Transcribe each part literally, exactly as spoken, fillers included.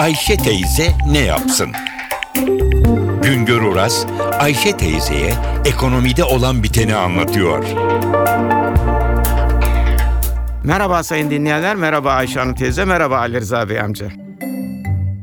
Ayşe Teyze Ne Yapsın? Güngör Uras, Ayşe teyzeye ekonomide olan biteni anlatıyor. Merhaba sayın dinleyenler, merhaba Ayşe Hanım teyze, merhaba Ali Rıza Bey amca.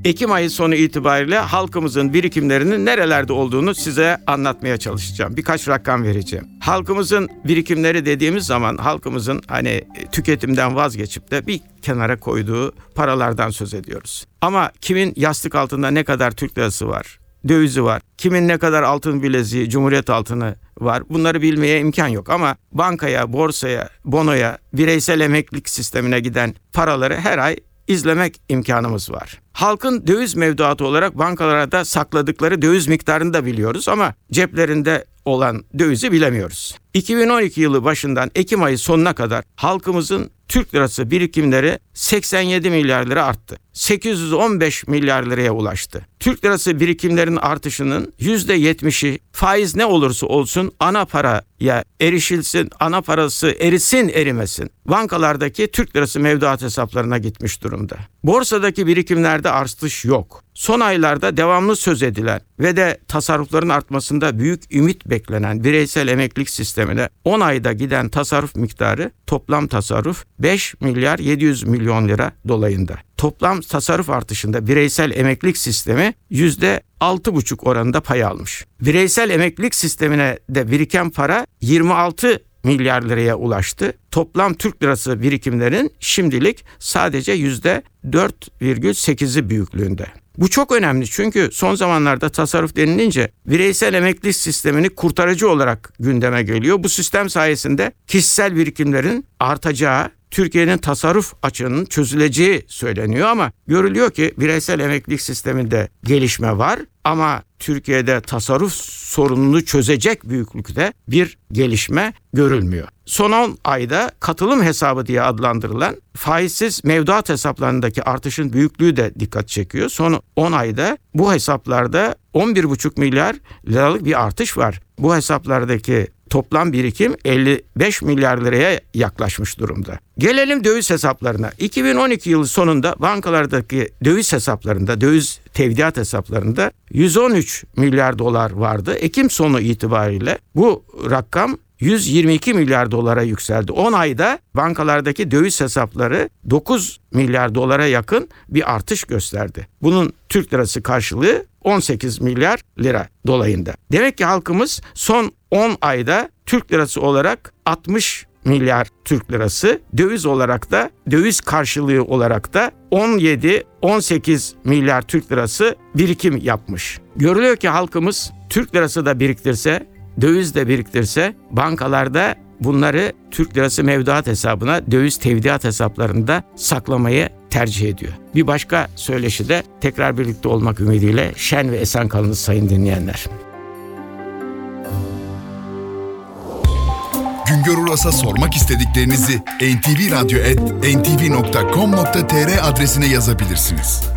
Ekim ayı sonu itibariyle halkımızın birikimlerinin nerelerde olduğunu size anlatmaya çalışacağım. Birkaç rakam vereceğim. Halkımızın birikimleri dediğimiz zaman halkımızın hani tüketimden vazgeçip de bir kenara koyduğu paralardan söz ediyoruz. Ama kimin yastık altında ne kadar Türk lirası var, dövizi var, kimin ne kadar altın bileziği, cumhuriyet altını var, bunları bilmeye imkan yok. Ama bankaya, borsaya, bonoya, bireysel emeklilik sistemine giden paraları her ay izlemek imkanımız var. Halkın döviz mevduatı olarak bankalarda sakladıkları döviz miktarını da biliyoruz ama ceplerinde olan dövizi bilemiyoruz. iki bin on iki yılı başından Ekim ayı sonuna kadar halkımızın Türk lirası birikimleri seksen yedi milyar lira arttı. sekiz yüz on beş milyar liraya ulaştı. Türk lirası birikimlerinin artışının yüzde yetmişi faiz ne olursa olsun ana paraya erişilsin, ana parası erisin erimesin bankalardaki Türk lirası mevduat hesaplarına gitmiş durumda. Borsadaki birikimlerde artış yok. Son aylarda devamlı söz edilen ve de tasarrufların artmasında büyük ümit beklenen bireysel emeklilik sistemine on ayda giden tasarruf miktarı, toplam tasarruf beş milyar yedi yüz milyon lira dolayında. Toplam tasarruf artışında bireysel emeklilik sistemi yüzde altı virgül beş oranında pay almış. Bireysel emeklilik sistemine de biriken para yirmi altı milyar liraya ulaştı. Toplam Türk lirası birikimlerin şimdilik sadece yüzde dört virgül sekizi büyüklüğünde. Bu çok önemli çünkü son zamanlarda tasarruf denilince bireysel emeklilik sistemini kurtarıcı olarak gündeme geliyor. Bu sistem sayesinde kişisel birikimlerin artacağı, Türkiye'nin tasarruf açığının çözüleceği söyleniyor ama görülüyor ki bireysel emeklilik sisteminde gelişme var ama Türkiye'de tasarruf sorununu çözecek büyüklükte bir gelişme görülmüyor. Son on ayda katılım hesabı diye adlandırılan faizsiz mevduat hesaplarındaki artışın büyüklüğü de dikkat çekiyor. Son on ayda bu hesaplarda on bir virgül beş milyar liralık bir artış var. Bu hesaplardaki toplam birikim elli beş milyar liraya yaklaşmış durumda. Gelelim döviz hesaplarına. iki bin on iki yılı sonunda bankalardaki döviz hesaplarında, döviz tevdiat hesaplarında yüz on üç milyar dolar vardı. Ekim sonu itibariyle bu rakam yüz yirmi iki milyar dolara yükseldi. on ayda bankalardaki döviz hesapları dokuz milyar dolara yakın bir artış gösterdi. Bunun Türk lirası karşılığı on sekiz milyar lira dolayında. Demek ki halkımız son on ayda Türk lirası olarak altmış milyar Türk lirası, döviz olarak da, döviz karşılığı olarak da on yedi on sekiz milyar Türk lirası birikim yapmış. Görülüyor ki halkımız Türk lirası da biriktirse, döviz de biriktirse bankalarda bunları Türk lirası mevduat hesabına, döviz tevdiat hesaplarında saklamayı tercih ediyor. Bir başka söyleşide tekrar birlikte olmak ümidiyle şen ve esen kalınız sayın dinleyenler. Güngör Uras'a sormak istediklerinizi en ti vi radyo et en ti vi nokta com nokta tr adresine yazabilirsiniz.